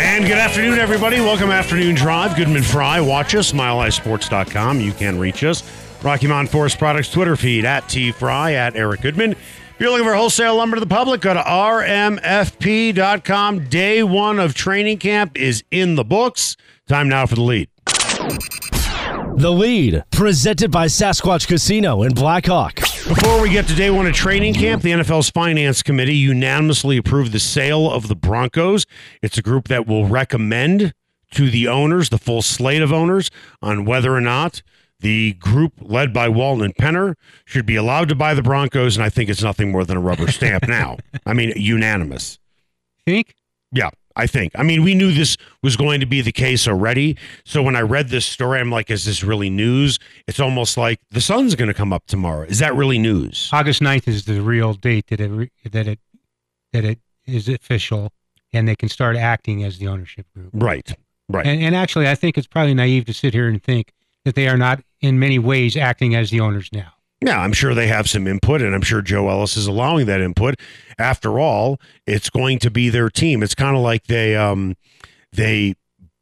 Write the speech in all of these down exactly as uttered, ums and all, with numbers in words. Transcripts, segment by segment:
And good afternoon, everybody. Welcome to Afternoon Drive. Goodman Fry. Watch us, mile high sports dot com. You can reach us. Rocky Mountain Forest Products Twitter feed, at T Fry, at Eric Goodman. If you're looking for wholesale lumber to the public, go to R M F P dot com. Day one of training camp is in the books. Time now for The Lead. The Lead, presented by Sasquatch Casino in Blackhawk. Before we get to day one of training camp, the N F L's Finance Committee unanimously approved the sale of the Broncos. It's a group that will recommend to the owners, the full slate of owners, on whether or not the group led by Walton and Penner should be allowed to buy the Broncos, and I think it's nothing more than a rubber stamp now. I mean, unanimous. Think? Yeah, I think. I mean, we knew this was going to be the case already, so when I read this story, I'm like, is this really news? It's almost like the sun's going to come up tomorrow. Is that really news? August ninth is the real date that it re- that it that it is official, and they can start acting as the ownership group. Right, right. And, and actually, I think it's probably naive to sit here and think that they are not in many ways acting as the owners now. Yeah, I'm sure they have some input, and I'm sure Joe Ellis is allowing that input. After all, it's going to be their team. It's kind of like they um, they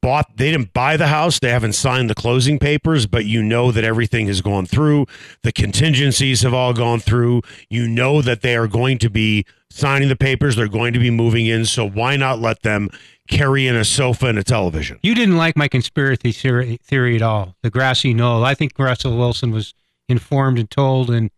bought, they didn't buy the house. They haven't signed the closing papers, but you know that everything has gone through. The contingencies have all gone through. You know that they are going to be signing the papers. They're going to be moving in, so why not let them carry in a sofa and a television? You didn't like my conspiracy theory, theory at all, the grassy knoll. I think Russell Wilson was informed and told and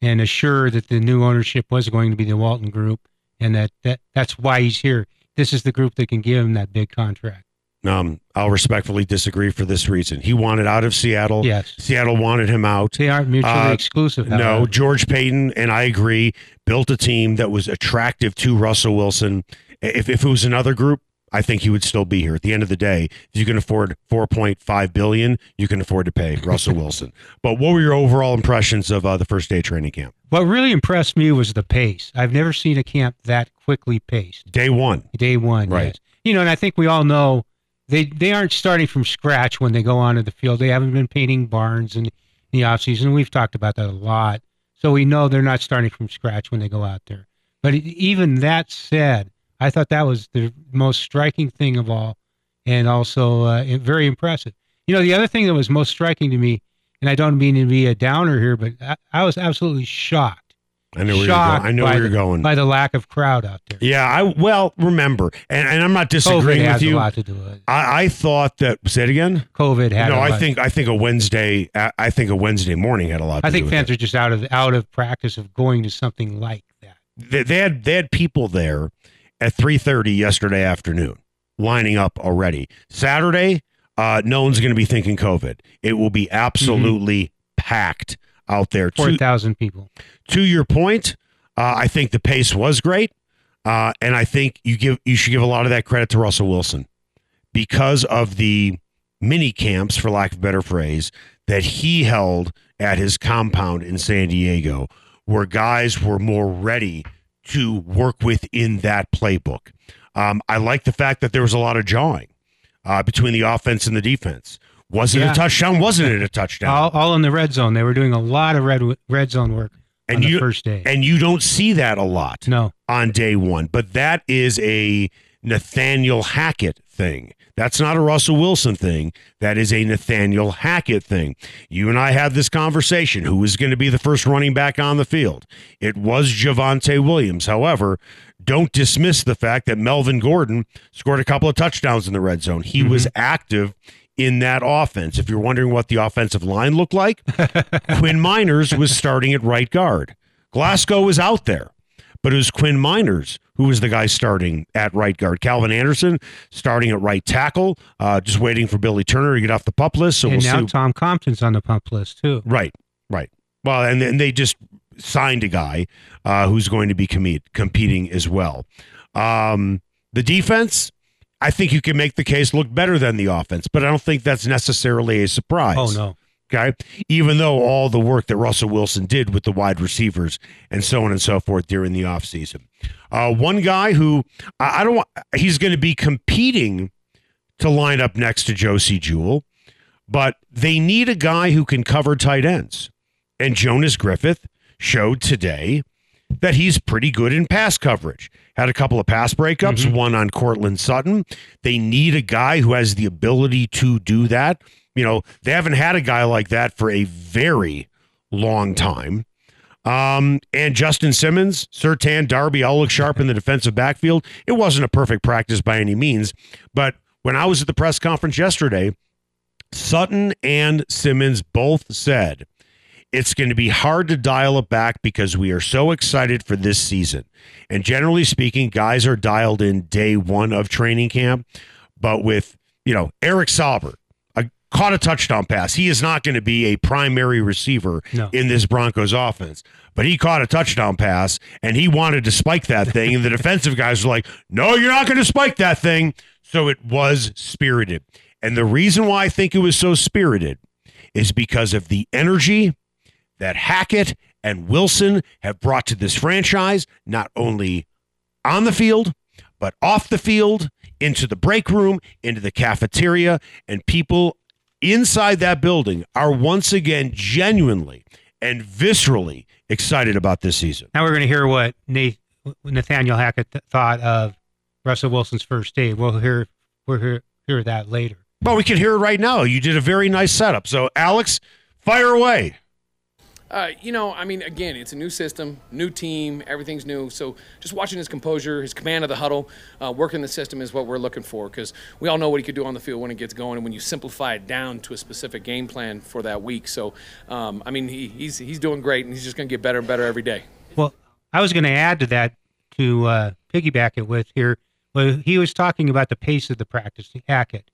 and assured that the new ownership was going to be the Walton Group, and that, that that's why he's here. This is the group that can give him that big contract. Um, I'll respectfully disagree for this reason. He wanted out of Seattle. Yes. Seattle wanted him out. They aren't mutually uh, exclusive. No, George Payton, and I agree, built a team that was attractive to Russell Wilson. If, if it was another group, I think he would still be here. At the end of the day, if you can afford four point five billion dollars, you can afford to pay Russell Wilson. But what were your overall impressions of uh, the first day of training camp? What really impressed me was the pace. I've never seen a camp that quickly paced. Day one. Day one, right. Yes. You know, and I think we all know they, they aren't starting from scratch when they go onto the field. They haven't been painting barns in the offseason. We've talked about that a lot. So we know they're not starting from scratch when they go out there. But even that said, I thought that was the most striking thing of all, and also uh, very impressive. You know, the other thing that was most striking to me, and I don't mean to be a downer here, but I, I was absolutely shocked. I know where shocked you're going. I know where you're the, going. By the lack of crowd out there. Yeah, I well, remember, and, and I'm not disagreeing COVID with you. COVID has a lot to do with it. I, I thought that, say it again? COVID had no, a lot. No, I think, I think a Wednesday, I think a Wednesday morning had a lot to I do with it. I think fans are just out of, out of practice of going to something like that. They, they had, they had people there at three thirty yesterday afternoon, lining up already. Saturday, uh, no one's going to be thinking COVID. It will be absolutely mm-hmm. packed out there. four thousand people. To your point, uh, I think the pace was great, uh, and I think you give you should give a lot of that credit to Russell Wilson because of the mini camps, for lack of a better phrase, that he held at his compound in San Diego, where guys were more ready to work within that playbook. Um, I like the fact that there was a lot of jawing uh, between the offense and the defense. Was yeah. it a touchdown? Wasn't it a touchdown? All, all in the red zone. They were doing a lot of red red zone work and on you, the first day. And you don't see that a lot no. on day one. But that is a Nathaniel Hackett thing. That's not a Russell Wilson thing. That is a Nathaniel Hackett thing. You and I had this conversation. Who is going to be the first running back on the field? It was Javonte Williams. However, don't dismiss the fact that Melvin Gordon scored a couple of touchdowns in the red zone. He mm-hmm. was active in that offense. If you're wondering what the offensive line looked like, Quinn Meinerz was starting at right guard. Glasgow was out there, but it was Quinn Meinerz who was the guy starting at right guard. Calvin Anderson starting at right tackle, uh, just waiting for Billy Turner to get off the pup list. So and we'll now see. Tom Compton's on the pup list, too. Right, right. Well, and then they just signed a guy uh, who's going to be com- competing as well. Um, the defense, I think you can make the case look better than the offense, but I don't think that's necessarily a surprise. Oh, no. Okay. Even though all the work that Russell Wilson did with the wide receivers and so on and so forth during the offseason. Uh, one guy who I, I don't want, he's going to be competing to line up next to Josie Jewell, but they need a guy who can cover tight ends. And Jonas Griffith showed today that he's pretty good in pass coverage. Had a couple of pass breakups, mm-hmm. one on Cortland Sutton. They need a guy who has the ability to do that. You know, they haven't had a guy like that for a very long time. Um, and Justin Simmons, Surtain, Darby, Olek, Sharp in the defensive backfield. It wasn't a perfect practice by any means, but when I was at the press conference yesterday, Sutton and Simmons both said, it's going to be hard to dial it back because we are so excited for this season. And generally speaking, guys are dialed in day one of training camp. But with, you know, Eric Sauber uh, caught a touchdown pass. He is not going to be a primary receiver no. in this Broncos offense. But he caught a touchdown pass, and he wanted to spike that thing. And the defensive guys were like, no, you're not going to spike that thing. So it was spirited. And the reason why I think it was so spirited is because of the energy that Hackett and Wilson have brought to this franchise, not only on the field, but off the field, into the break room, into the cafeteria, and people inside that building are once again genuinely and viscerally excited about this season. Now we're going to hear what Nath- Nathaniel Hackett th- thought of Russell Wilson's first day. We'll hear, we'll hear, hear that later. But we can hear it right now. You did a very nice setup. So, Alex, fire away. Uh, you know, I mean, again, it's a new system, new team, everything's new. So just watching his composure, his command of the huddle, uh, working the system is what we're looking for, because we all know what he could do on the field when it gets going and when you simplify it down to a specific game plan for that week. So, um, I mean, he, he's he's doing great, and he's just going to get better and better every day. Well, I was going to add to that, to uh, piggyback it with here. Well, he was talking about the pace of the practice, the Hackett,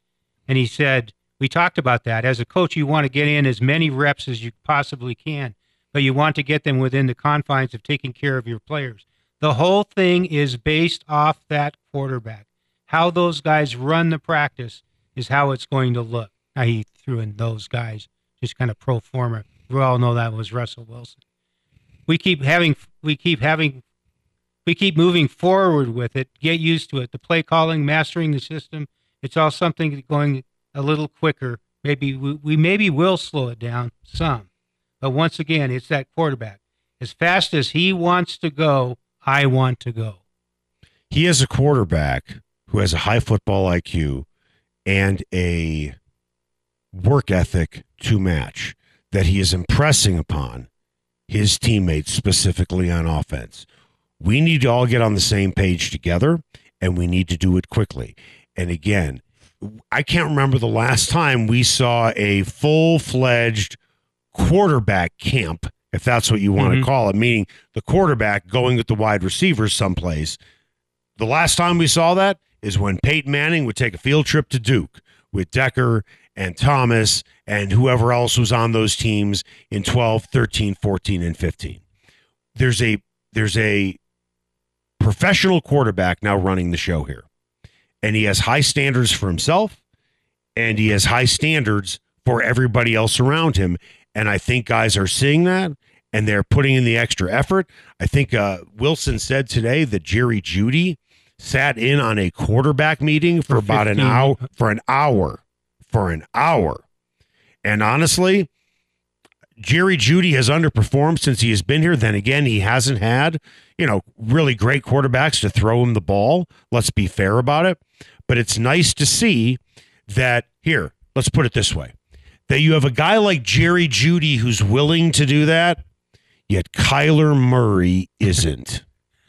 and he said, we talked about that. As a coach, you want to get in as many reps as you possibly can, but you want to get them within the confines of taking care of your players. The whole thing is based off that quarterback. How those guys run the practice is how it's going to look. Now, he threw in those guys, just kind of pro forma. We all know that was Russell Wilson. We keep having, we keep having, we keep moving forward with it. Get used to it. The play calling, mastering the system, it's all something going a little quicker. Maybe we, we maybe will slow it down some. But once again, it's that quarterback. As fast as he wants to go, I want to go. He is a quarterback who has a high football I Q and a work ethic to match that he is impressing upon his teammates, specifically on offense. We need to all get on the same page together, and we need to do it quickly. And again, I can't remember the last time we saw a full-fledged quarterback camp, if that's what you want mm-hmm. to call it, meaning the quarterback going with the wide receivers someplace. The last time we saw that is when Peyton Manning would take a field trip to Duke with Decker and Thomas and whoever else was on those teams in twelve, thirteen, fourteen, and fifteen. There's a there's a professional quarterback now running the show here, and he has high standards for himself, and he has high standards for everybody else around him. And I think guys are seeing that, and they're putting in the extra effort. I think uh, Wilson said today that Jerry Judy sat in on a quarterback meeting for, for about an hour, for an hour, for an hour. And honestly, Jerry Judy has underperformed since he has been here. Then again, he hasn't had, you know, really great quarterbacks to throw him the ball. Let's be fair about it. But it's nice to see that here, let's put it this way. That you have a guy like Jerry Judy who's willing to do that, yet Kyler Murray isn't.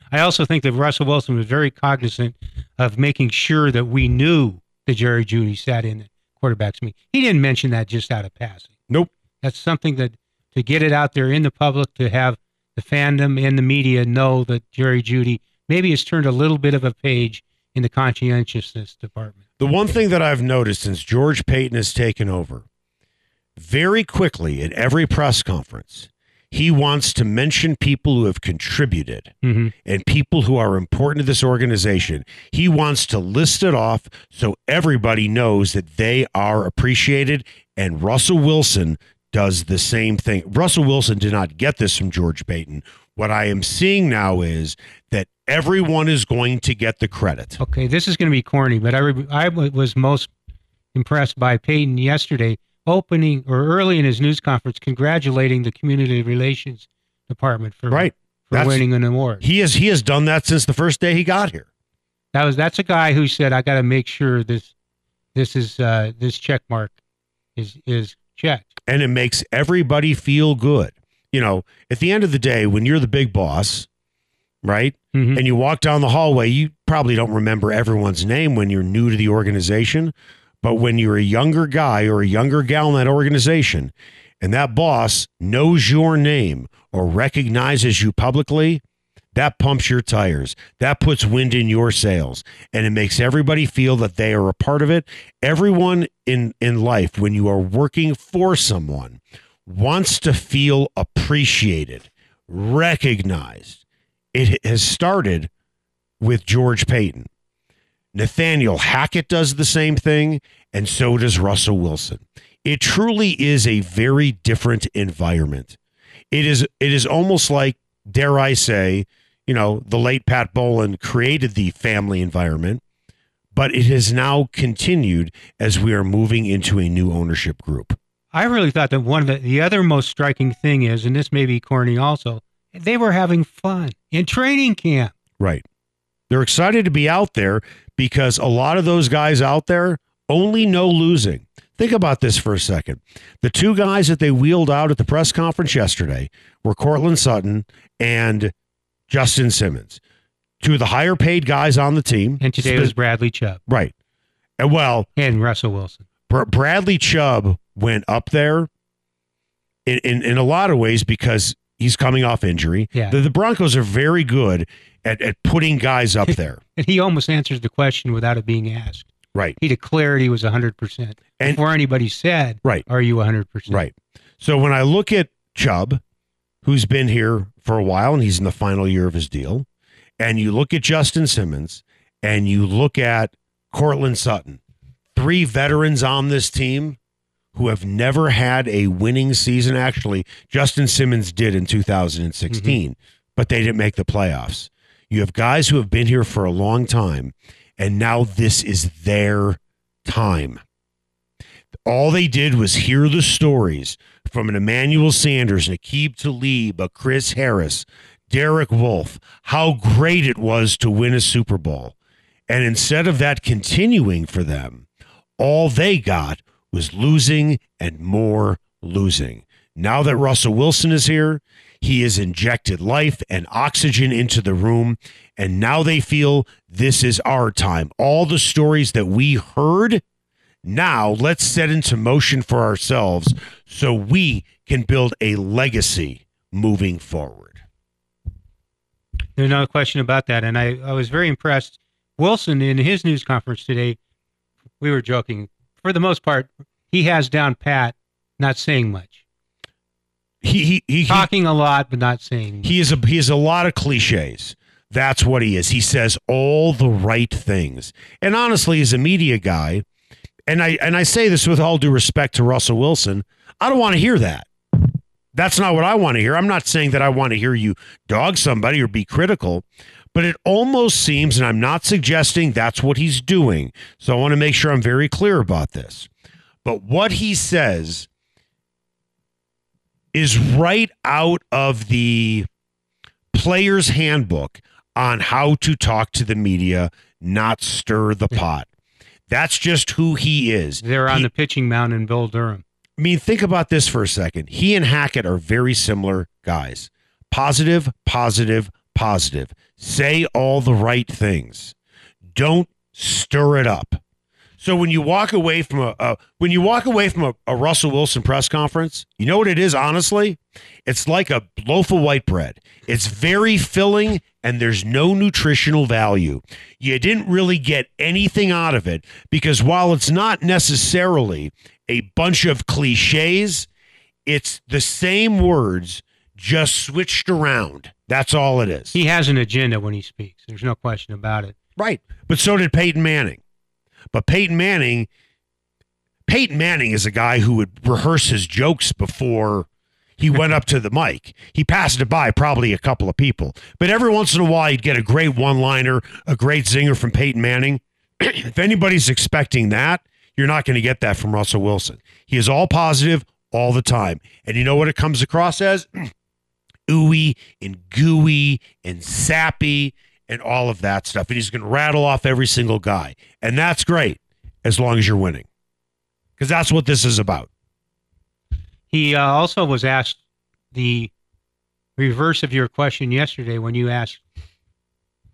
I also think that Russell Wilson was very cognizant of making sure that we knew that Jerry Judy sat in the quarterback's meeting. He didn't mention that just out of passing. Nope. That's something that, to get it out there in the public, to have the fandom and the media know that Jerry Judy maybe has turned a little bit of a page in the conscientiousness department. The one thing that I've noticed since George Payton has taken over, very quickly at every press conference, He wants to mention people who have contributed mm-hmm. and people who are important to this organization. He wants to list it off so everybody knows that they are appreciated. And Russell Wilson does the same thing. Russell Wilson did not get this from George Payton. What I am seeing now is that everyone is going to get the credit. Okay, this is going to be corny, but I, re- I w- was most impressed by Payton yesterday, opening or early in his news conference, congratulating the community relations department for, right. for winning an award. He has he has done that since the first day he got here. That was that's a guy who said, I got to make sure this this is uh, this check mark is is checked, and it makes everybody feel good. You know, at the end of the day, when you're the big boss, right, mm-hmm. and you walk down the hallway, you probably don't remember everyone's name when you're new to the organization. But when you're a younger guy or a younger gal in that organization and that boss knows your name or recognizes you publicly, that pumps your tires. That puts wind in your sails, and it makes everybody feel that they are a part of it. Everyone in, in life, when you are working for someone, wants to feel appreciated, recognized. It has started with George Payton. Nathaniel Hackett does the same thing, and so does Russell Wilson. It truly is a very different environment. It is it is almost like, dare I say, you know, the late Pat Bowlen created the family environment, but it has now continued as we are moving into a new ownership group. I really thought that one of the, the other most striking thing is, and this may be corny also, they were having fun in training camp. Right. They're excited to be out there because a lot of those guys out there only know losing. Think about this for a second. The two guys that they wheeled out at the press conference yesterday were Cortland Sutton and Justin Simmons, two of the higher paid guys on the team. And today Sp- was Bradley Chubb. Right. And well, and Russell Wilson. Br- Bradley Chubb went up there in, in, in a lot of ways because he's coming off injury. Yeah. The, the Broncos are very good at, at putting guys up there. And he almost answers the question without it being asked. Right. He declared he was one hundred percent. And, before anybody said, right. Are you one hundred percent? Right. So when I look at Chubb, who's been here for a while, and he's in the final year of his deal, and you look at Justin Simmons, and you look at Cortland Sutton, three veterans on this team who have never had a winning season. Actually, Justin Simmons did in two thousand sixteen, mm-hmm. but they didn't make the playoffs. You have guys who have been here for a long time, and now this is their time. All they did was hear the stories from an Emmanuel Sanders, an Aqib Talib, a Chris Harris, Derek Wolfe, how great it was to win a Super Bowl. And instead of that continuing for them, all they got was losing and more losing. Now that Russell Wilson is here, he has injected life and oxygen into the room, and now they feel this is our time. All the stories that we heard, now let's set into motion for ourselves so we can build a legacy moving forward. There's no question about that, and I, I was very impressed. Wilson, in his news conference today, we were joking, for the most part, he has down pat, not saying much. He, he, he talking he, a lot, but not saying much. He is a he is a lot of cliches. That's what he is. He says all the right things. And honestly, as a media guy, and I and I say this with all due respect to Russell Wilson, I don't want to hear that. That's not what I want to hear. I'm not saying that I want to hear you dog somebody or be critical. But it almost seems, and I'm not suggesting that's what he's doing, so I want to make sure I'm very clear about this. But what he says is right out of the player's handbook on how to talk to the media, not stir the pot. That's just who he is. They're on he, the pitching mound in Bill Durham. I mean, think about this for a second. He and Hackett are very similar guys. Positive, positive, positive. Say all the right things. Don't stir it up. So when you walk away from a, a when you walk away from a, a Russell Wilson press conference, you know what it is, honestly? It's like a loaf of white bread. It's very filling, and there's no nutritional value. You didn't really get anything out of it, because while it's not necessarily a bunch of cliches, it's the same words just switched around. That's all it is. He has an agenda when he speaks. There's no question about it. Right. But so did Peyton Manning. But Peyton Manning, Peyton Manning is a guy who would rehearse his jokes before he went up to the mic. He passed it by probably a couple of people. But every once in a while, you'd get a great one-liner, a great zinger from Peyton Manning. If anybody's expecting that, you're not going to get that from Russell Wilson. He is all positive all the time. And you know what it comes across as? Ooey and gooey and sappy and all of that stuff. And he's going to rattle off every single guy. And that's great as long as you're winning. Because that's what this is about. He uh, also was asked the reverse of your question yesterday when you asked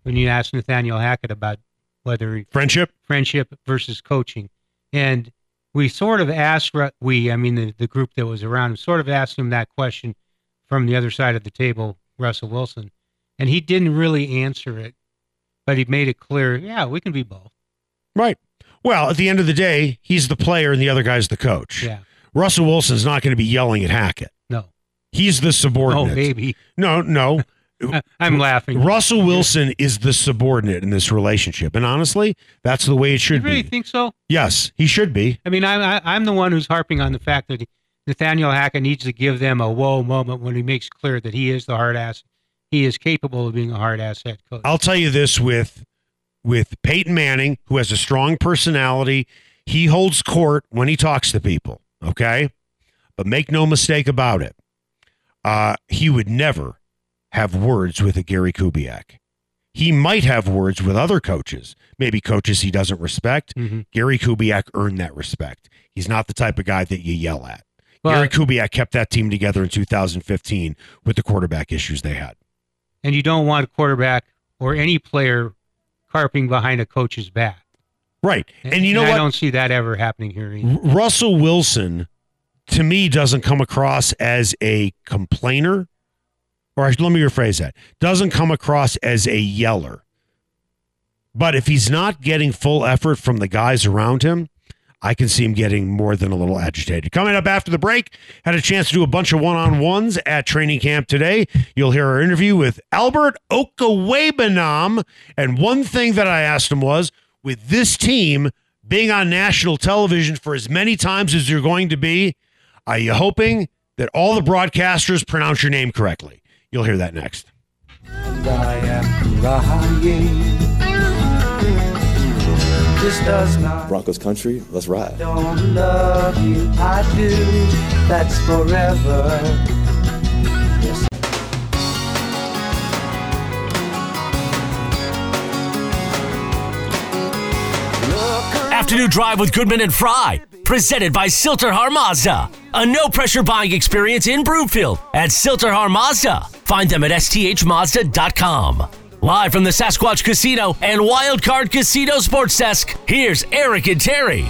when you asked Nathaniel Hackett about whether friendship friendship versus coaching, and we sort of asked we I mean the, the group that was around him sort of asked him that question from the other side of the table, Russell Wilson, and he didn't really answer it, but he made it clear, yeah, we can be both. Right. Well, at the end of the day, he's the player and the other guy's the coach. Yeah. Russell Wilson's not going to be yelling at Hackett. No. He's the subordinate. Oh, baby. No, no. I'm laughing. Russell Wilson is the subordinate in this relationship. And honestly, that's the way it should be. You really be. think so? Yes, he should be. I mean, I'm, I, I'm the one who's harping on the fact that Nathaniel Hackett needs to give them a whoa moment when he makes clear that he is the hard ass. He is capable of being a hard ass head coach. I'll tell you this with, with Peyton Manning, who has a strong personality. He holds court when he talks to people. Okay, but make no mistake about it. Uh, he would never have words with a Gary Kubiak. He might have words with other coaches, maybe coaches he doesn't respect. Mm-hmm. Gary Kubiak earned that respect. He's not the type of guy that you yell at. Well, Gary Kubiak kept that team together in two thousand fifteen with the quarterback issues they had. And you don't want a quarterback or any player carping behind a coach's back. Right. And, and you know and what? I don't see that ever happening here either. Russell Wilson, to me, doesn't come across as a complainer. Or let me rephrase that. Doesn't come across as a yeller. But if he's not getting full effort from the guys around him, I can see him getting more than a little agitated. Coming up after the break, had a chance to do a bunch of one-on-ones at training camp today. You'll hear our interview with Albert Okwuegbunam. And one thing that I asked him was, with this team being on national television for as many times as you're going to be, are you hoping that all the broadcasters pronounce your name correctly? You'll hear that next. And I am crying. This does not Broncos country, let's ride. Don't love you, I do. That's forever. Afternoon Drive with Goodman and Fry, presented by Silterhar Mazda. A no-pressure buying experience in Broomfield at Silterhar Mazda. Find them at S T H mazda dot com. Live from the Sasquatch Casino and Wild Card Casino Sports Desk, here's Eric and Terry.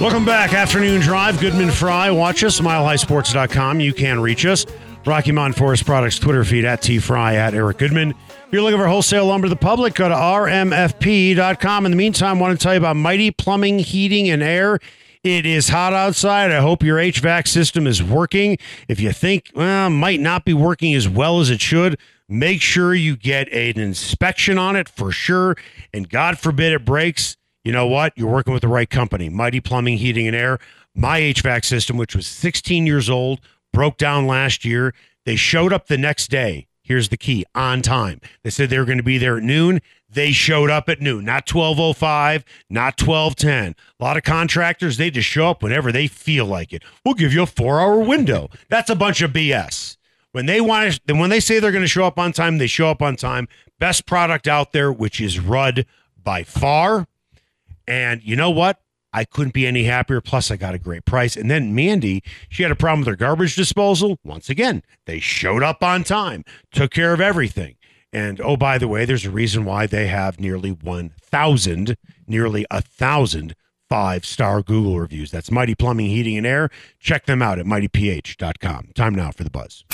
Welcome back, Afternoon Drive, Goodman Fry. Watch us, mile high sports dot com. You can reach us. Rocky Mountain Forest Products Twitter feed, at T Fry, at Eric Goodman. If you're looking for wholesale lumber to the public, go to R M F P dot com. In the meantime, I want to tell you about Mighty Plumbing, Heating, and Air. It is hot outside. I hope your H V A C system is working. If you think, well, might not be working as well as it should, make sure you get an inspection on it for sure. And God forbid it breaks. You know what? You're working with the right company. Mighty Plumbing, Heating, and Air. My H V A C system, which was sixteen years old, broke down last year. They showed up the next day. Here's the key, on time. They said they were going to be there at noon. They showed up at noon, not twelve oh five, not twelve ten. A lot of contractors, they just show up whenever they feel like it. We'll give you a four-hour window. That's a bunch of B S. When they want to, when they say they're going to show up on time, they show up on time. Best product out there, which is Rudd by far. And you know what? I couldn't be any happier. Plus, I got a great price. And then Mandy, she had a problem with her garbage disposal. Once again, they showed up on time, took care of everything. And oh, by the way, there's a reason why they have nearly one thousand, nearly one thousand five-star Google reviews. That's Mighty Plumbing, Heating, and Air. Check them out at mighty p h dot com. Time now for The Buzz.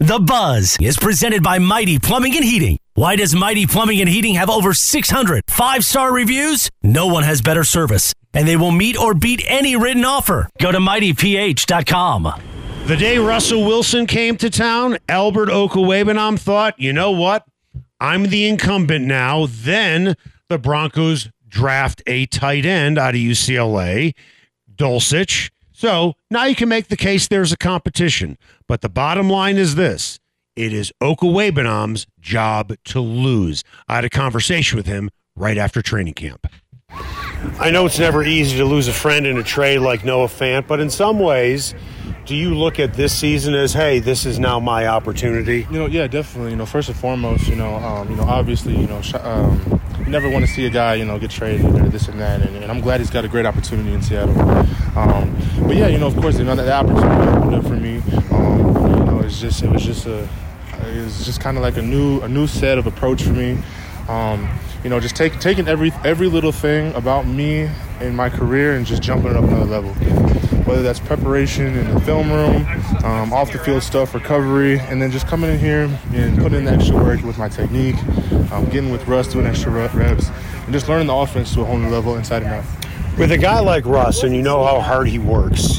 The Buzz is presented by Mighty Plumbing and Heating. Why does Mighty Plumbing and Heating have over six hundred five-star reviews? No one has better service, and they will meet or beat any written offer. Go to mighty p h dot com. The day Russell Wilson came to town, Albert Okwuegbunam thought, you know what? I'm the incumbent now. Then the Broncos draft a tight end out of U C L A, Dulcich. So now you can make the case there's a competition. But the bottom line is this. It is Okwuegbunam's job to lose. I had a conversation with him right after training camp. I know it's never easy to lose a friend in a trade like Noah Fant, but in some ways, do you look at this season as, hey, this is now my opportunity? You know, yeah, definitely. You know, first and foremost, you know, um, you know, obviously, you know, um, you never want to see a guy, you know, get traded or this and that, and, and I'm glad he's got a great opportunity in Seattle. Um, but yeah, you know, of course, you know, that, that opportunity opened up for me. Um, you know, it's just, it was just a, it was just kind of like a new, a new set of approach for me. Um, you know, just take, taking every every little thing about me and my career and just jumping it up another level, whether that's preparation in the film room, um, off the field stuff, recovery, and then just coming in here and putting in the extra work with my technique, um, getting with Russ, doing extra reps, and just learning the offense to a whole new level inside and out. With a guy like Russ, and you know how hard he works,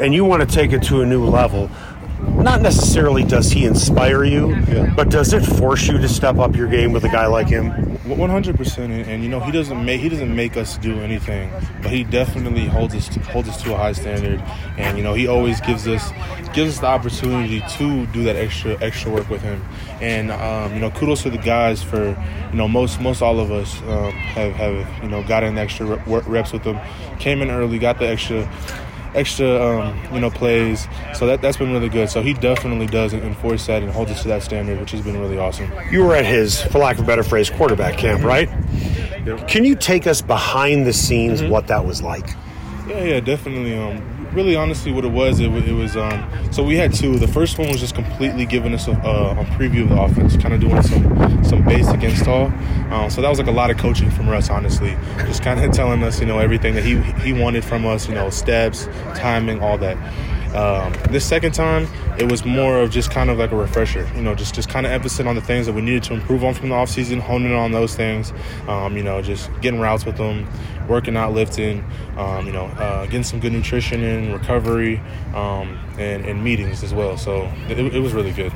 and you want to take it to a new level, not necessarily does he inspire you, yeah, but does it force you to step up your game with a guy like him? one hundred percent. And, and you know, he doesn't make he doesn't make us do anything, but he definitely holds us to, holds us to a high standard. And you know, he always gives us gives us the opportunity to do that extra extra work with him. And um, you know, kudos to the guys for, you know, most most all of us um, have have you know gotten extra rep, reps with them, came in early, got the extra. extra, um, you know, plays. So that, that's been really good. So he definitely does enforce that and holds us to that standard, which has been really awesome. You were at his, for lack of a better phrase, quarterback camp, right? Yep. Can you take us behind the scenes, mm-hmm. what that was like? Yeah, yeah, definitely. Um, really, honestly, what it was, it, it was, um, so we had two. The first one was just completely giving us a, uh, a preview of the offense, kind of doing some, some basic install. Um, so that was like a lot of coaching from Russ, honestly, just kind of telling us, you know, everything that he, he wanted from us, you know, steps, timing, all that. Um, this second time, it was more of just kind of like a refresher, you know, just, just kind of emphasis on the things that we needed to improve on from the offseason, honing in on those things, um, you know, just getting routes with them, working out, lifting, um, you know, uh, getting some good nutrition in, recovery, um, and, and meetings as well. So it, it was really good.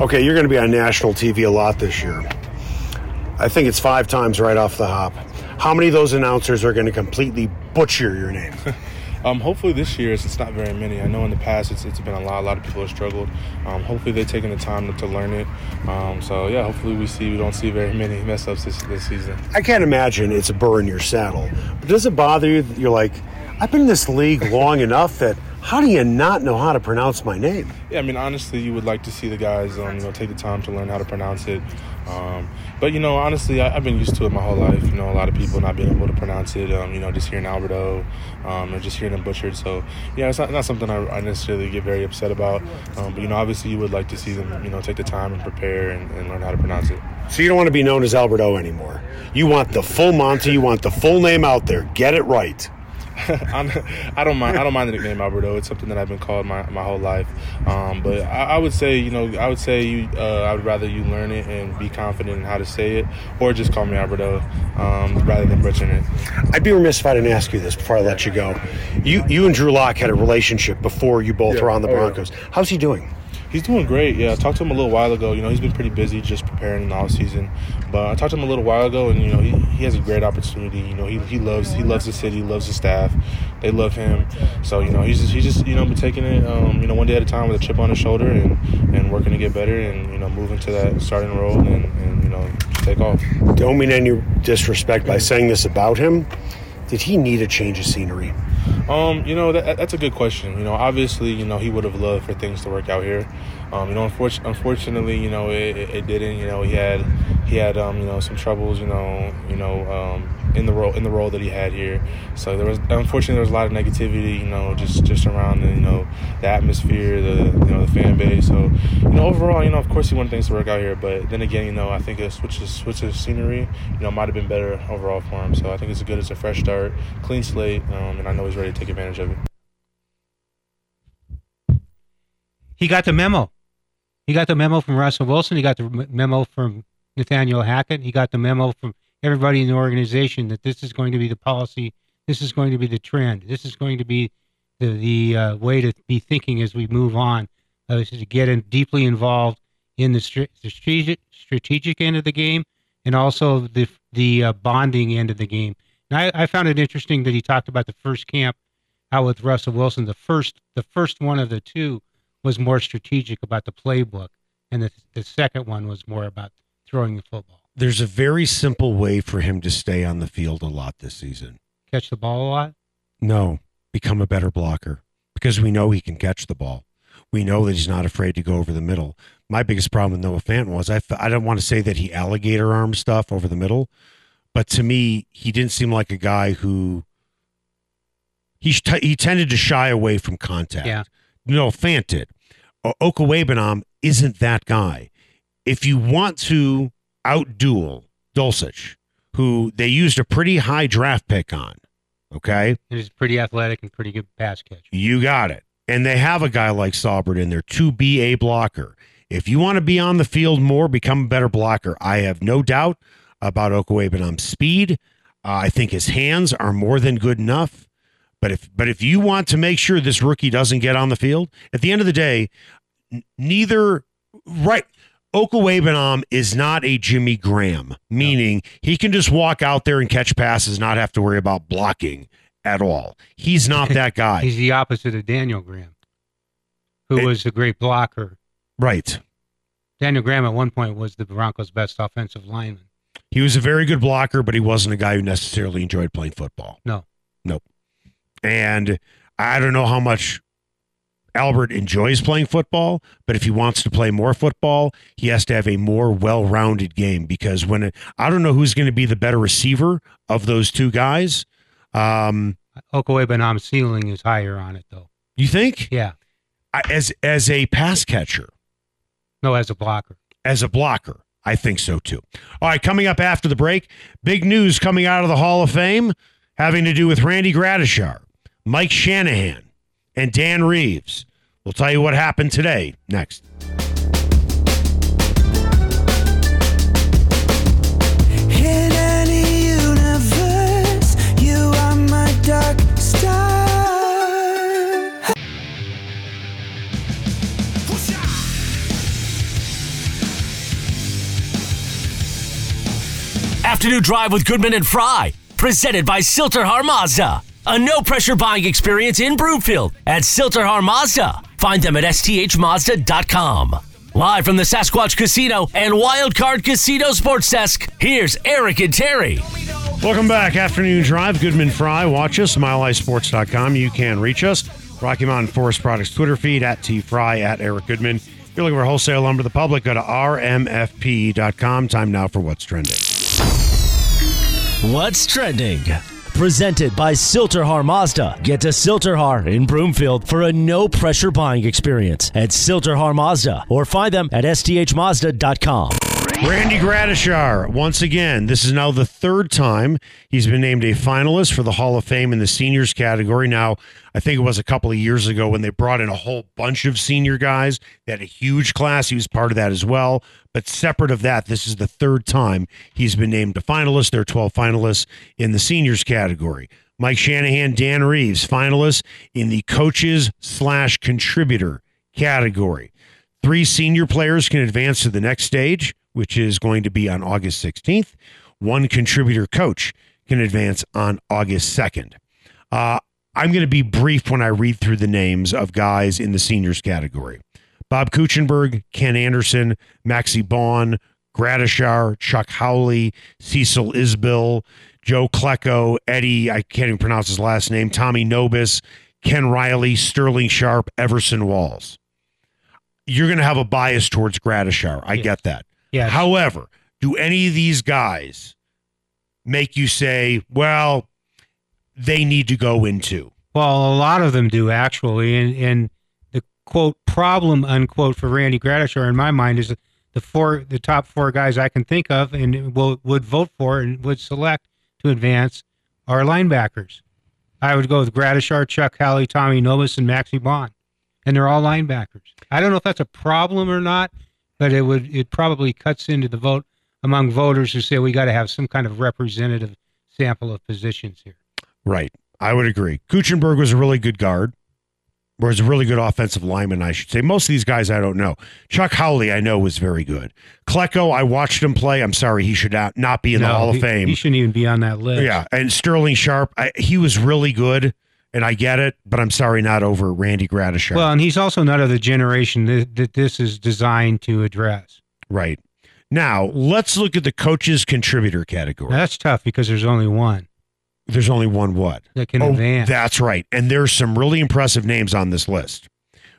Okay, you're going to be on national T V a lot this year. I think it's five times right off the hop. How many of those announcers are going to completely butcher your name? Um, hopefully this year it's, it's not very many. I know in the past it's it's been a lot. A lot of people have struggled. Um, hopefully they're taking the time to, to learn it. Um, so yeah, hopefully we see we don't see very many mess ups this this season. I can't imagine it's a burr in your saddle. But does it bother you that you're like, I've been in this league long enough that how do you not know how to pronounce my name? Yeah, I mean, honestly, you would like to see the guys, um, you know, take the time to learn how to pronounce it. Um, but, you know, honestly, I, I've been used to it my whole life. You know, a lot of people not being able to pronounce it, um, you know, just hearing Albert O, um, or just hearing it butchered. So, yeah, it's not, not something I, I necessarily get very upset about. Um, but, you know, obviously you would like to see them, you know, take the time and prepare and, and learn how to pronounce it. So you don't want to be known as Albert O anymore. You want the full Monty. You want the full name out there. Get it right. I'm, I don't mind. I don't mind the nickname Albert O. It's something that I've been called my, my whole life. Um, but I, I would say, you know, I would say you, uh, I would rather you learn it and be confident in how to say it, or just call me Albert O, um, rather than butchering it. I'd be remiss if I didn't ask you this before I let you go. You you and Drew Lock had a relationship before you both yeah. were on the Broncos. Oh, yeah. How's he doing? He's doing great, yeah. I talked to him a little while ago. You know, he's been pretty busy just preparing in the offseason. But I talked to him a little while ago, and, you know, he, he has a great opportunity. You know, he he loves he loves the city, loves the staff. They love him. So, you know, he's just, he's just you know, been taking it, um, you know, one day at a time with a chip on his shoulder and, and working to get better and, you know, moving to that starting role and, and, you know, take off. Don't mean any disrespect by saying this about him. Did he need a change of scenery? Um, you know, that, that's a good question. You know, obviously, you know, he would have loved for things to work out here. Um, you know, unfortunately, unfortunately, you know, it, it didn't. You know, he had he had um, you know, some troubles. You know, you know, um, in the role in the role that he had here. So there was unfortunately there was a lot of negativity. You know, just, just around the, you know the atmosphere, the you know the fan base. So you know, overall, you know, of course, he wanted things to work out here. But then again, you know, I think a switch of, switch of scenery, you know, might have been better overall for him. So I think it's as good as a fresh start, clean slate, um, and I know he's ready to take advantage of it. He got the memo. He got the memo from Russell Wilson. He got the memo from Nathaniel Hackett. He got the memo from everybody in the organization that this is going to be the policy This is going to be the trend. This is going to be the, the uh, way to be thinking as we move on. Uh, this is to get in, deeply involved in the stri- the strategic, strategic end of the game, and also the the uh, bonding end of the game. And I, I found it interesting that he talked about the first camp out with Russell Wilson. The first the first one of the two was more strategic about the playbook, and the, the second one was more about throwing the football. There's a very simple way for him to stay on the field a lot this season. Catch the ball a lot? No, become a better blocker, because we know he can catch the ball. We know that he's not afraid to go over the middle. My biggest problem with Noah Fant was I, I don't want to say that he alligator arm stuff over the middle, but to me, he didn't seem like a guy who he t- he tended to shy away from contact. Yeah. No, Fant did. O- Okwuegbunam isn't that guy. If you want to outduel Dulcich, who they used a pretty high draft pick on, okay? He's pretty athletic and pretty good pass catcher. You got it. And they have a guy like Saubert in there to be a blocker. If you want to be on the field more, become a better blocker. I have no doubt about Okwuegbunam's speed. Uh, I think his hands are more than good enough. But if but if you want to make sure this rookie doesn't get on the field, at the end of the day, n- neither right. Okwuegbunam is not a Jimmy Graham, meaning no. He can just walk out there and catch passes, not have to worry about blocking at all. He's not that guy. He's the opposite of Daniel Graham, who it, was a great blocker. Right. Daniel Graham at one point was the Broncos' best offensive lineman. He was a very good blocker, but he wasn't a guy who necessarily enjoyed playing football. No. Nope. And I don't know how much Albert enjoys playing football, but if he wants to play more football, he has to have a more well-rounded game, because when it, I don't know who's going to be the better receiver of those two guys. Um, Okwuegbunam's ceiling is higher on it, though. You think? Yeah. I, as as a pass catcher? No, as a blocker. As a blocker. I think so, too. All right, coming up after the break, big news coming out of the Hall of Fame having to do with Randy Gradishar, Mike Shanahan, and Dan Reeves. We'll tell you what happened today next. In any universe, you are my dark star. Afternoon Drive with Goodman and Fry, presented by Silterhar Mazda. A no-pressure buying experience in Broomfield at Silterhar Mazda. Find them at S T H Mazda dot com. Live from the Sasquatch Casino and Wild Card Casino Sports Desk, here's Eric and Terry. Welcome back. Afternoon Drive, Goodman Fry. Watch us, mile high sports dot com. You can reach us. Rocky Mountain Forest Products Twitter feed, at T Fry, at Eric Goodman. If you're looking for wholesale lumber to the public, go to R M F P dot com. Time now for What's Trending. What's Trending? Presented by Silterhar Mazda. Get to Silterhar in Broomfield for a no-pressure buying experience at Silterhar Mazda, or find them at S T H Mazda dot com. Randy Gradishar, once again, this is now the third time he's been named a finalist for the Hall of Fame in the seniors category. Now, I think it was a couple of years ago when they brought in a whole bunch of senior guys. They had a huge class. He was part of that as well. But separate of that, this is the third time he's been named a finalist. There are twelve finalists in the seniors category. Mike Shanahan, Dan Reeves, finalists in the coaches slash contributor category. Three senior players can advance to the next stage, which is going to be on August sixteenth. One contributor coach can advance on August second. Uh, I'm going to be brief when I read through the names of guys in the seniors category. Bob Kuchenberg, Ken Anderson, Maxie Bond, Gradishar, Chuck Howley, Cecil Isbill, Joe Klecko, Eddie, I can't even pronounce his last name, Tommy Nobis, Ken Riley, Sterling Sharp, Everson Walls. You're going to have a bias towards Gradishar. I yeah. get that. Yes. However, do any of these guys make you say, well, they need to go into? Well, a lot of them do, actually. And, and the, quote, problem, unquote, for Randy Gradishar, in my mind, is that the four, the top four guys I can think of and will, would vote for and would select to advance are linebackers. I would go with Gradishar, Chuck Howley, Tommy Nobis, and Maxie Bond. And they're all linebackers. I don't know if that's a problem or not, but it would it probably cuts into the vote among voters who say we got to have some kind of representative sample of positions here. Right. I would agree. Kuchenberg was a really good guard, or was a really good offensive lineman, I should say. Most of these guys I don't know. Chuck Howley, I know, was very good. Klecko, I watched him play. I'm sorry, he should not, not be in no, the Hall he, of Fame. He shouldn't even be on that list. Yeah, and Sterling Sharp, I, he was really good, and I get it, but I'm sorry, not over Randy Gradishar. Well, and he's also not of the generation that, that this is designed to address. Right. Now, let's look at the coaches contributor category. Now, that's tough because there's only one. There's only one what? That can oh, advance. That's right. And there's some really impressive names on this list.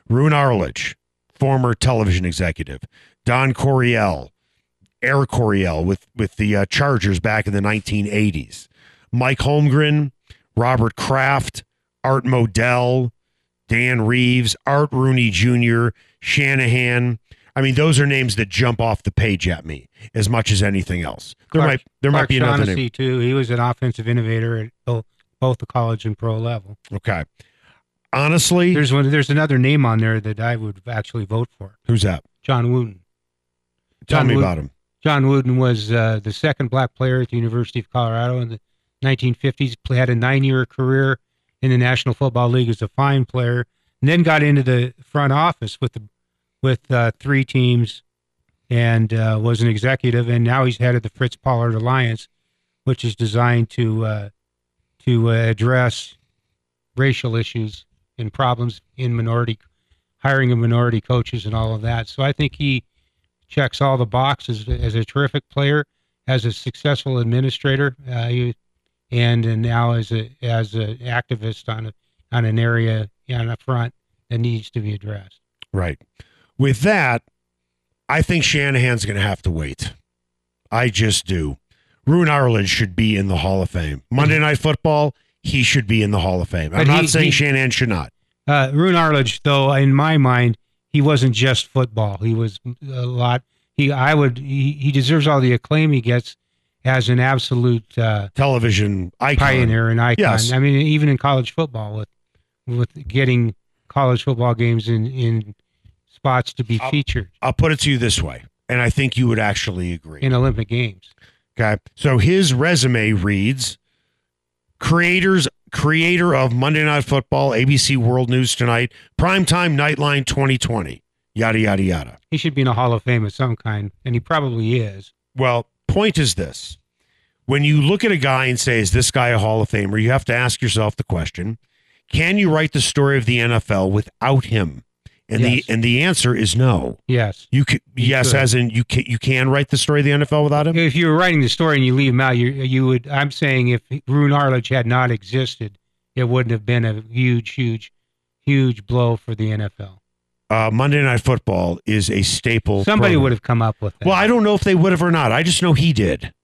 Rune Arledge, former television executive. Don Coryell, Air Coryell with, with the uh, Chargers back in the nineteen eighties. Mike Holmgren, Robert Kraft, Art Modell, Dan Reeves, Art Rooney Junior, Shanahan. I mean, those are names that jump off the page at me as much as anything else. There Clark, might there Clark might be another Shaughnessy name too. He was an offensive innovator at both, both the college and pro level. Okay, honestly, there's one. There's another name on there that I would actually vote for. Who's that? John Wooten. Tell John me Wooten, about him. John Wooten was uh, the second black player at the University of Colorado in the nineteen fifties. He had a nine-year career in the National Football League as a fine player, and then got into the front office with the. with uh, three teams and uh, was an executive, and now he's head of the Fritz Pollard Alliance, which is designed to uh, to uh, address racial issues and problems in minority hiring of minority coaches and all of that. So I think he checks all the boxes as a terrific player, as a successful administrator, uh, he, and, and now as a as an activist on a, on an area on a front that needs to be addressed. Right. With that, I think Shanahan's going to have to wait. I just do. Rune Arledge should be in the Hall of Fame. Monday Night Football, he should be in the Hall of Fame. I'm but not he, saying he, Shanahan should not. Uh, Rune Arledge, though, in my mind, he wasn't just football. He was a lot. He, I would. He, he deserves all the acclaim he gets as an absolute uh, television icon. pioneer and icon. Yes. I mean, even in college football, with with getting college football games in in. spots to be I'll, featured. I'll put it to you this way, and I think you would actually agree. In Olympic Games. Okay. So his resume reads, creators, creator of Monday Night Football, A B C World News Tonight, Primetime Nightline twenty twenty, yada, yada, yada. He should be in a Hall of Fame of some kind, and he probably is. Well, point is this. When you look at a guy and say, is this guy a Hall of Famer, you have to ask yourself the question, can you write the story of the N F L without him? And yes. the and the answer is no. Yes. You could you yes, could. as in you can you can write the story of the N F L without him. If you were writing the story and you leave him out, you you would. I'm saying if Rune Arledge had not existed, it wouldn't have been a huge, huge, huge blow for the N F L. Uh, Monday Night Football is a staple. Somebody program. would have come up with that. Well, I don't know if they would have or not. I just know he did.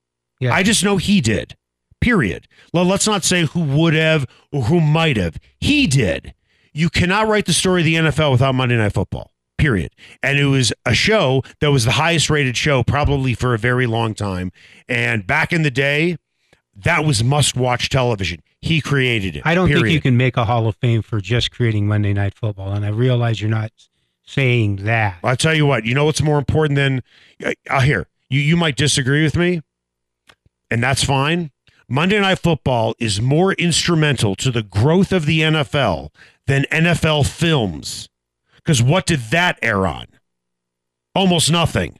Yeah. I just know he did. Period. Well, let's not say who would have or who might have. He did. You cannot write the story of the N F L without Monday Night Football, period. And it was a show that was the highest rated show probably for a very long time. And back in the day, that was must-watch television. He created it, I don't period. think you can make a Hall of Fame for just creating Monday Night Football, and I realize you're not saying that. I'll tell you what. You know what's more important than uh, – here, you, you might disagree with me, and that's fine. Monday Night Football is more instrumental to the growth of the N F L than N F L films. Because what did that air on? Almost nothing.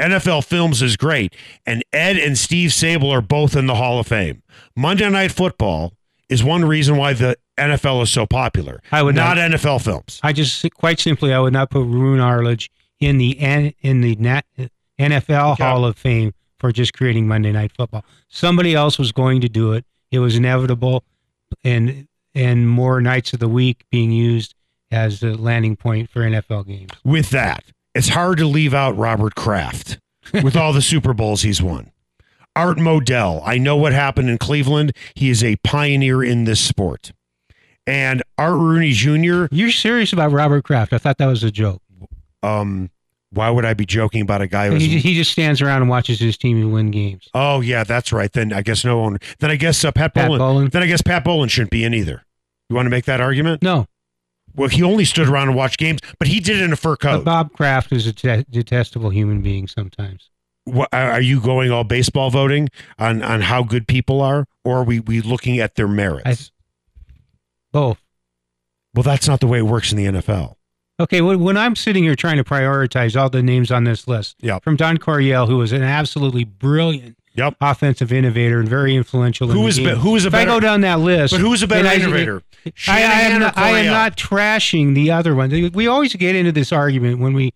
N F L films is great, and Ed and Steve Sable are both in the Hall of Fame. Monday Night Football is one reason why the N F L is so popular. I would not, not N F L films. I just, quite simply, I would not put Rune Arledge in the, in the N F L okay. Hall of Fame for just creating Monday Night Football. Somebody else was going to do it. It was inevitable, and and more nights of the week being used as a landing point for N F L games. With that, it's hard to leave out Robert Kraft with all the Super Bowls he's won. Art Modell, I know what happened in Cleveland. He is a pioneer in this sport. And Art Rooney Junior You're serious about Robert Kraft? I thought that was a joke. Um... Why would I be joking about a guy who he, he just stands around and watches his team win games? Oh yeah, that's right. Then I guess no owner. Then I guess uh, Pat, Pat Bowlen, Bowlen. Then I guess Pat Bowlen shouldn't be in either. You want to make that argument? No. Well, he only stood around and watched games, but he did it in a fur coat. But Bob Kraft is a det- detestable human being sometimes. What, are you going all baseball voting on, on how good people are, or are we, we looking at their merits? I, both. Well, that's not the way it works in the N F L. Okay, well, when I'm sitting here trying to prioritize all the names on this list, yep. from Don Coryell, who was an absolutely brilliant yep. offensive innovator and very influential who in is the game. Be, who is a if better, I go down that list... But who's a better innovator? I, I, I, am not, I am not trashing the other one. We always get into this argument when we...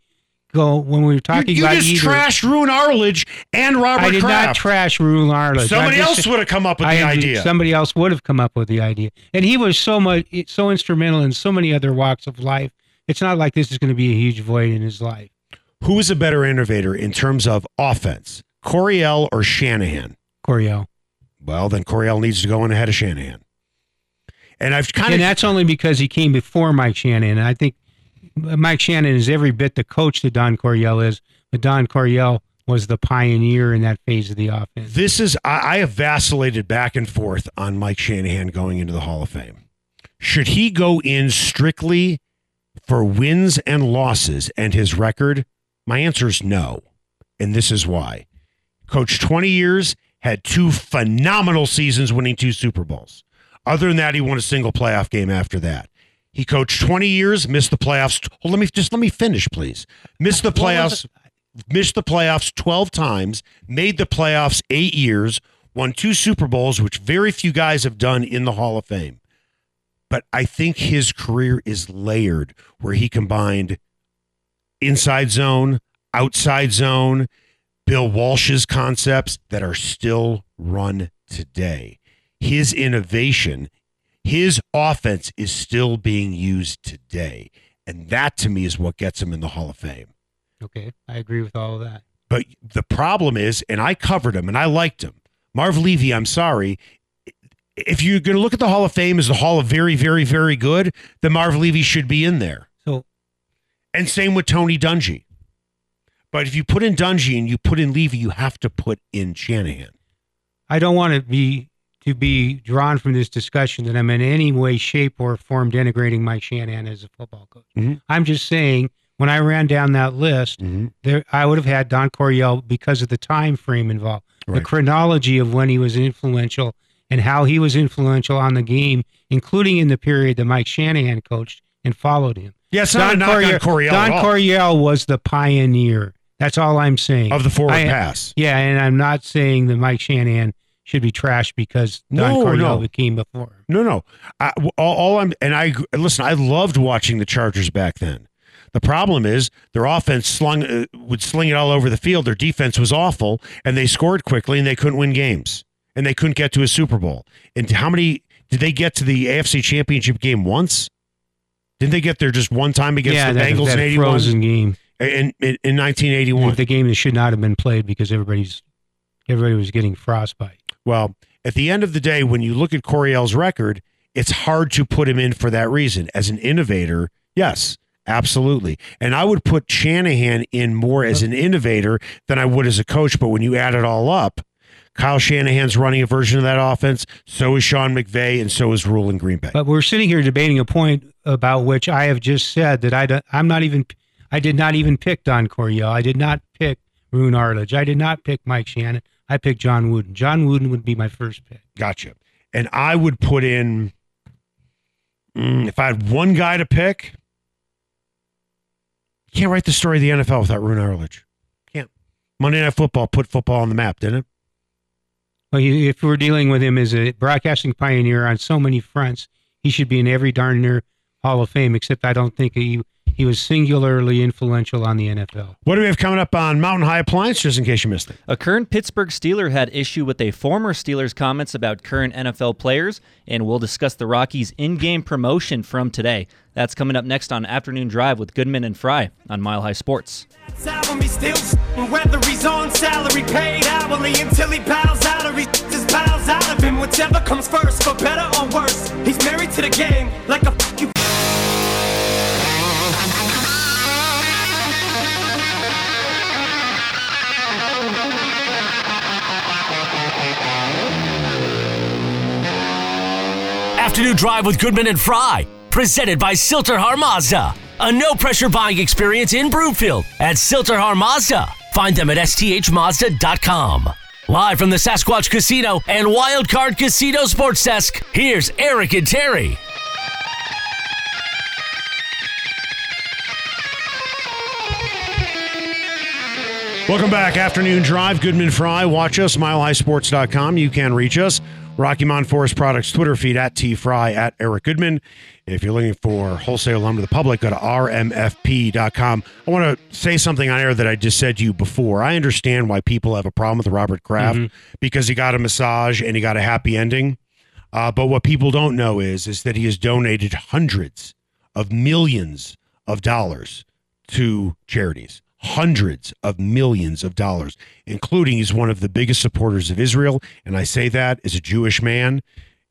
Go when we were talking you, you about you just either. Trashed Rune Arledge and Robert Kraft. I did Kraft. not trash Rune Arledge. Somebody just, else would have come up with I, the idea. Somebody else would have come up with the idea, and he was so much so instrumental in so many other walks of life. It's not like this is going to be a huge void in his life. Who is a better innovator in terms of offense, Coryell or Shanahan? Coryell. Well, then Coryell needs to go in ahead of Shanahan. And I've kind and of and that's only because he came before Mike Shanahan. And I think. Mike Shanahan is every bit the coach that Don Coryell is, but Don Coryell was the pioneer in that phase of the offense. This is, I, I have vacillated back and forth on Mike Shanahan going into the Hall of Fame. Should he go in strictly for wins and losses and his record? My answer is no, and this is why. Coached twenty years, had two phenomenal seasons winning two Super Bowls. Other than that, he won a single playoff game after that. He coached twenty years, missed the playoffs. Well, let me just let me finish, please. Missed the playoffs, missed the playoffs twelve times, made the playoffs eight years, won two Super Bowls, which very few guys have done in the Hall of Fame. But I think his career is layered, where he combined inside zone, outside zone, Bill Walsh's concepts that are still run today. His innovation. His offense is still being used today, and that, to me, is what gets him in the Hall of Fame. Okay, I agree with all of that. But the problem is, and I covered him, and I liked him, Marv Levy, I'm sorry. If you're going to look at the Hall of Fame as the Hall of very, very, very good, then Marv Levy should be in there. So, and same with Tony Dungy. But if you put in Dungy and you put in Levy, you have to put in Shanahan. I don't want to be... to be drawn from this discussion that I'm in any way, shape, or form denigrating Mike Shanahan as a football coach. Mm-hmm. I'm just saying, when I ran down that list, mm-hmm. there I would have had Don Coryell because of the time frame involved, right. The chronology of when he was influential and how he was influential on the game, including in the period that Mike Shanahan coached and followed him. Yeah, it's not Don a knock Coryell, on Coryell Don at all. Coryell was the pioneer. That's all I'm saying. Of the forward I, pass. Yeah, and I'm not saying that Mike Shanahan should be trashed because Don no, Coryell no. came before. No, no. I, all, all I'm and I listen. I loved watching the Chargers back then. The problem is their offense slung uh, would sling it all over the field. Their defense was awful, and they scored quickly, and they couldn't win games, and they couldn't get to a Super Bowl. And how many did they get to the A F C Championship game once? Didn't they get there just one time against yeah, the that, Bengals that in eighty-one? Frozen game in in, in nineteen eighty-one. The game that should not have been played because everybody's everybody was getting frostbite. Well, at the end of the day, when you look at Coryell's record, it's hard to put him in for that reason. As an innovator, yes, absolutely. And I would put Shanahan in more as an innovator than I would as a coach. But when you add it all up, Kyle Shanahan's running a version of that offense. So is Sean McVay, and so is Rule in Green Bay. But we're sitting here debating a point about which I have just said that I don't, I'm not even, I did not even pick Don Coryell. I did not pick Rune Arledge. I did not pick Mike Shanahan. I picked John Wooten. John Wooten would be my first pick. Gotcha. And I would put in, mm, if I had one guy to pick, you can't write the story of the N F L without Rune Arledge. Can't. Monday Night Football put football on the map, didn't it? Well, if we're dealing with him as a broadcasting pioneer on so many fronts, he should be in every darn near Hall of Fame, except I don't think he... He was singularly influential on the N F L. What do we have coming up on Mountain High Appliance, just in case you missed it? A current Pittsburgh Steeler had issue with a former Steelers' comments about current N F L players, and we'll discuss the Rockies' in-game promotion from today. That's coming up next on Afternoon Drive with Goodman and Fry on Mile High Sports. Whether he's on salary, paid hourly until he bows out of his bows out of him, whichever comes first, for better or worse. He's married to the game like a fuck you. Afternoon Drive with Goodman and Fry, presented by Silterhar Mazda. A no-pressure buying experience in Broomfield at Silterhar Mazda. Find them at S T H Mazda dot com. Live from the Sasquatch Casino and Wild Card Casino Sports Desk, here's Eric and Terry. Welcome back. Afternoon Drive, Goodman Fry. Watch us, mile high sports dot com. You can reach us. Rocky Mountain Forest Products Twitter feed at T Fry, at Eric Goodman. If you're looking for wholesale lumber to the public, go to R M F P dot com. I want to say something on air that I just said to you before. I understand why people have a problem with Robert Kraft, mm-hmm. because he got a massage and he got a happy ending. Uh, but what people don't know is, is that he has donated hundreds of millions of dollars to charities. Hundreds of millions of dollars, including he's one of the biggest supporters of Israel. And I say that as a Jewish man.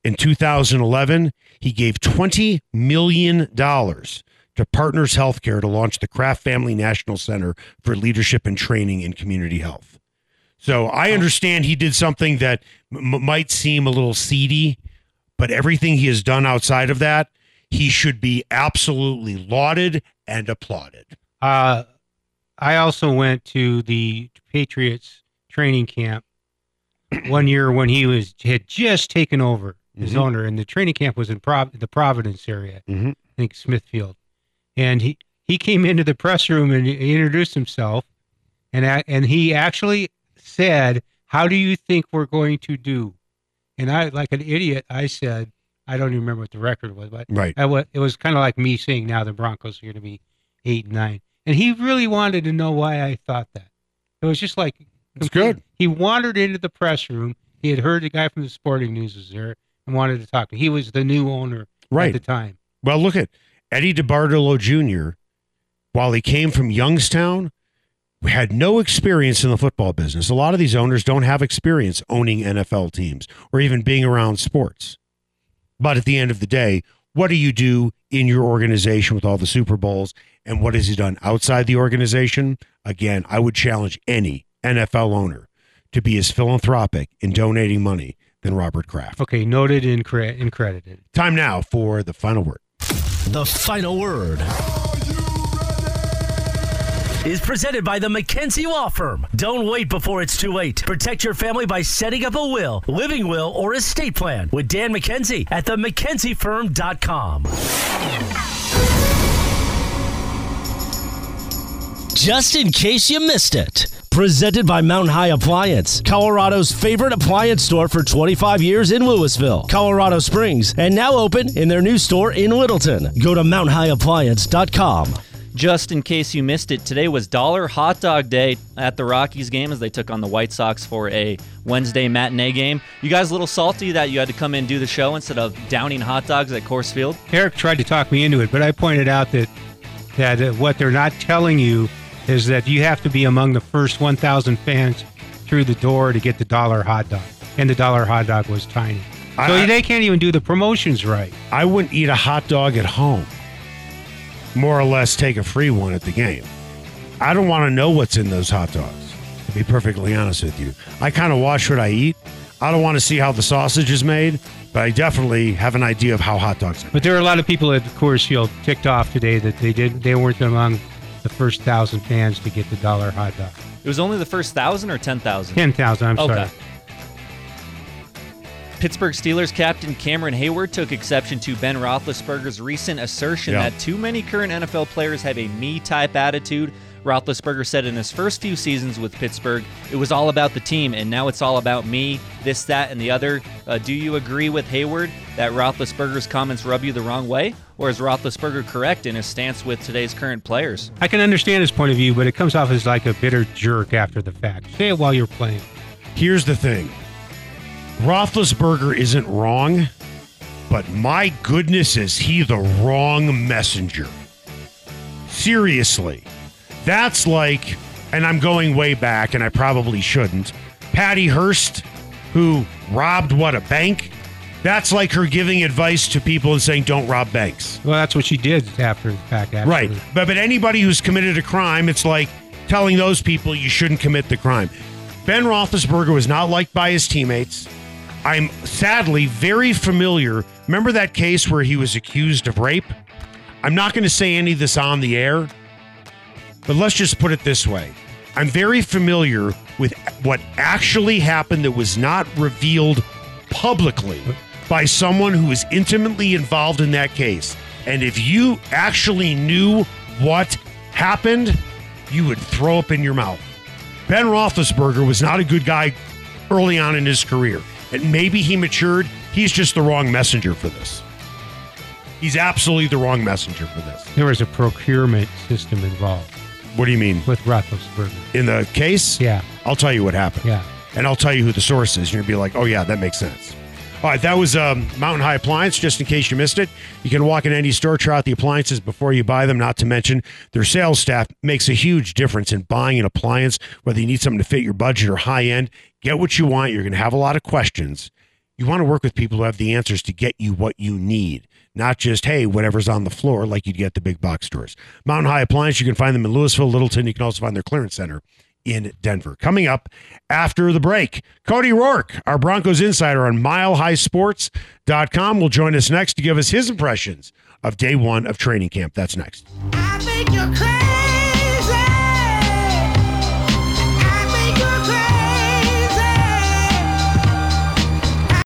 In two thousand eleven, he gave twenty million dollars to Partners Healthcare to launch the Kraft Family National Center for Leadership and Training in Community Health. So I understand he did something that m- might seem a little seedy, but everything he has done outside of that, he should be absolutely lauded and applauded. Uh, I also went to the Patriots training camp one year when he was had just taken over his mm-hmm. owner, and the training camp was in Prov- the Providence area, mm-hmm. I think Smithfield. And he, he came into the press room and he introduced himself, and and he actually said, "How do you think we're going to do?" And I, like an idiot, I said, I don't even remember what the record was, but right. I, it was kind of like me saying now the Broncos are going to be eight and nine. And he really wanted to know why I thought that. It was just like, it's good. He wandered into the press room. He had heard the guy from the Sporting News was there and wanted to talk to him. He was the new owner right. at the time. Well, look at Eddie DeBartolo Junior, while he came from Youngstown, had no experience in the football business. A lot of these owners don't have experience owning N F L teams or even being around sports. But at the end of the day, what do you do in your organization with all the Super Bowls, and what has he done outside the organization? Again, I would challenge any N F L owner to be as philanthropic in donating money than Robert Kraft. Okay, noted and, cre- and credited. Time now for the final word. The final word is presented by the McKenzie Law Firm. Don't wait before it's too late. Protect your family by setting up a will, living will, or estate plan with Dan McKenzie at the mckenzie firm dot com. Just in case you missed it, presented by Mountain High Appliance, Colorado's favorite appliance store for twenty-five years in Louisville, Colorado Springs, and now open in their new store in Littleton. Go to mountain high appliance dot com. Just in case you missed it, today was Dollar Hot Dog Day at the Rockies game as they took on the White Sox for a Wednesday matinee game. You guys a little salty that you had to come in and do the show instead of downing hot dogs at Coors Field? Eric tried to talk me into it, but I pointed out that that what they're not telling you is that you have to be among the first one thousand fans through the door to get the Dollar Hot Dog, and the Dollar Hot Dog was tiny. I, so they can't even do the promotions right. I wouldn't eat a hot dog at home. More or less take a free one at the game. I don't want to know what's in those hot dogs, to be perfectly honest with you. I kind of watch what I eat. I don't want to see how the sausage is made, but I definitely have an idea of how hot dogs are made. But there are a lot of people at Coors Field ticked off today that they didn't, they weren't among the first thousand fans to get the Dollar Hot Dog. It was only the first thousand or ten thousand? ten thousand, I'm okay. sorry. Pittsburgh Steelers captain Cameron Hayward took exception to Ben Roethlisberger's recent assertion yeah. that too many current N F L players have a me-type attitude. Roethlisberger said in his first few seasons with Pittsburgh, it was all about the team, and now it's all about me, this, that, and the other. Uh, do you agree with Hayward that Roethlisberger's comments rub you the wrong way, or is Roethlisberger correct in his stance with today's current players? I can understand his point of view, but it comes off as like a bitter jerk after the fact. Say it while you're playing. Here's the thing. Roethlisberger isn't wrong, but my goodness, is he the wrong messenger. Seriously. That's like, and I'm going way back, and I probably shouldn't, Patty Hearst, who robbed, what, a bank? That's like her giving advice to people and saying, don't rob banks. Well, that's what she did after the fact, actually. Right, but, but anybody who's committed a crime, it's like telling those people you shouldn't commit the crime. Ben Roethlisberger was not liked by his teammates. I'm sadly very familiar. Remember that case where he was accused of rape? I'm not going to say any of this on the air, but let's just put it this way. I'm very familiar with what actually happened that was not revealed publicly by someone who is intimately involved in that case. And if you actually knew what happened, you would throw up in your mouth. Ben Roethlisberger was not a good guy early on in his career. And maybe he matured. He's just the wrong messenger for this. He's absolutely the wrong messenger for this. There was a procurement system involved. What do you mean? With Roethlisberger. In the case? Yeah. I'll tell you what happened. Yeah. And I'll tell you who the source is. You'll be like, oh, yeah, that makes sense. All right, that was um, Mountain High Appliance, just in case you missed it. You can walk in any store, try out the appliances before you buy them, not to mention their sales staff makes a huge difference in buying an appliance, whether you need something to fit your budget or high end. Get what you want. You're going to have a lot of questions. You want to work with people who have the answers to get you what you need, not just, hey, whatever's on the floor like you'd get at the big box stores. Mountain High Appliance, you can find them in Louisville, Littleton. You can also find their clearance center in Denver. Coming up after the break, Cody Rourke, our Broncos insider on mile high sports dot com, will join us next to give us his impressions of day one of training camp. That's next. I think you're crazy.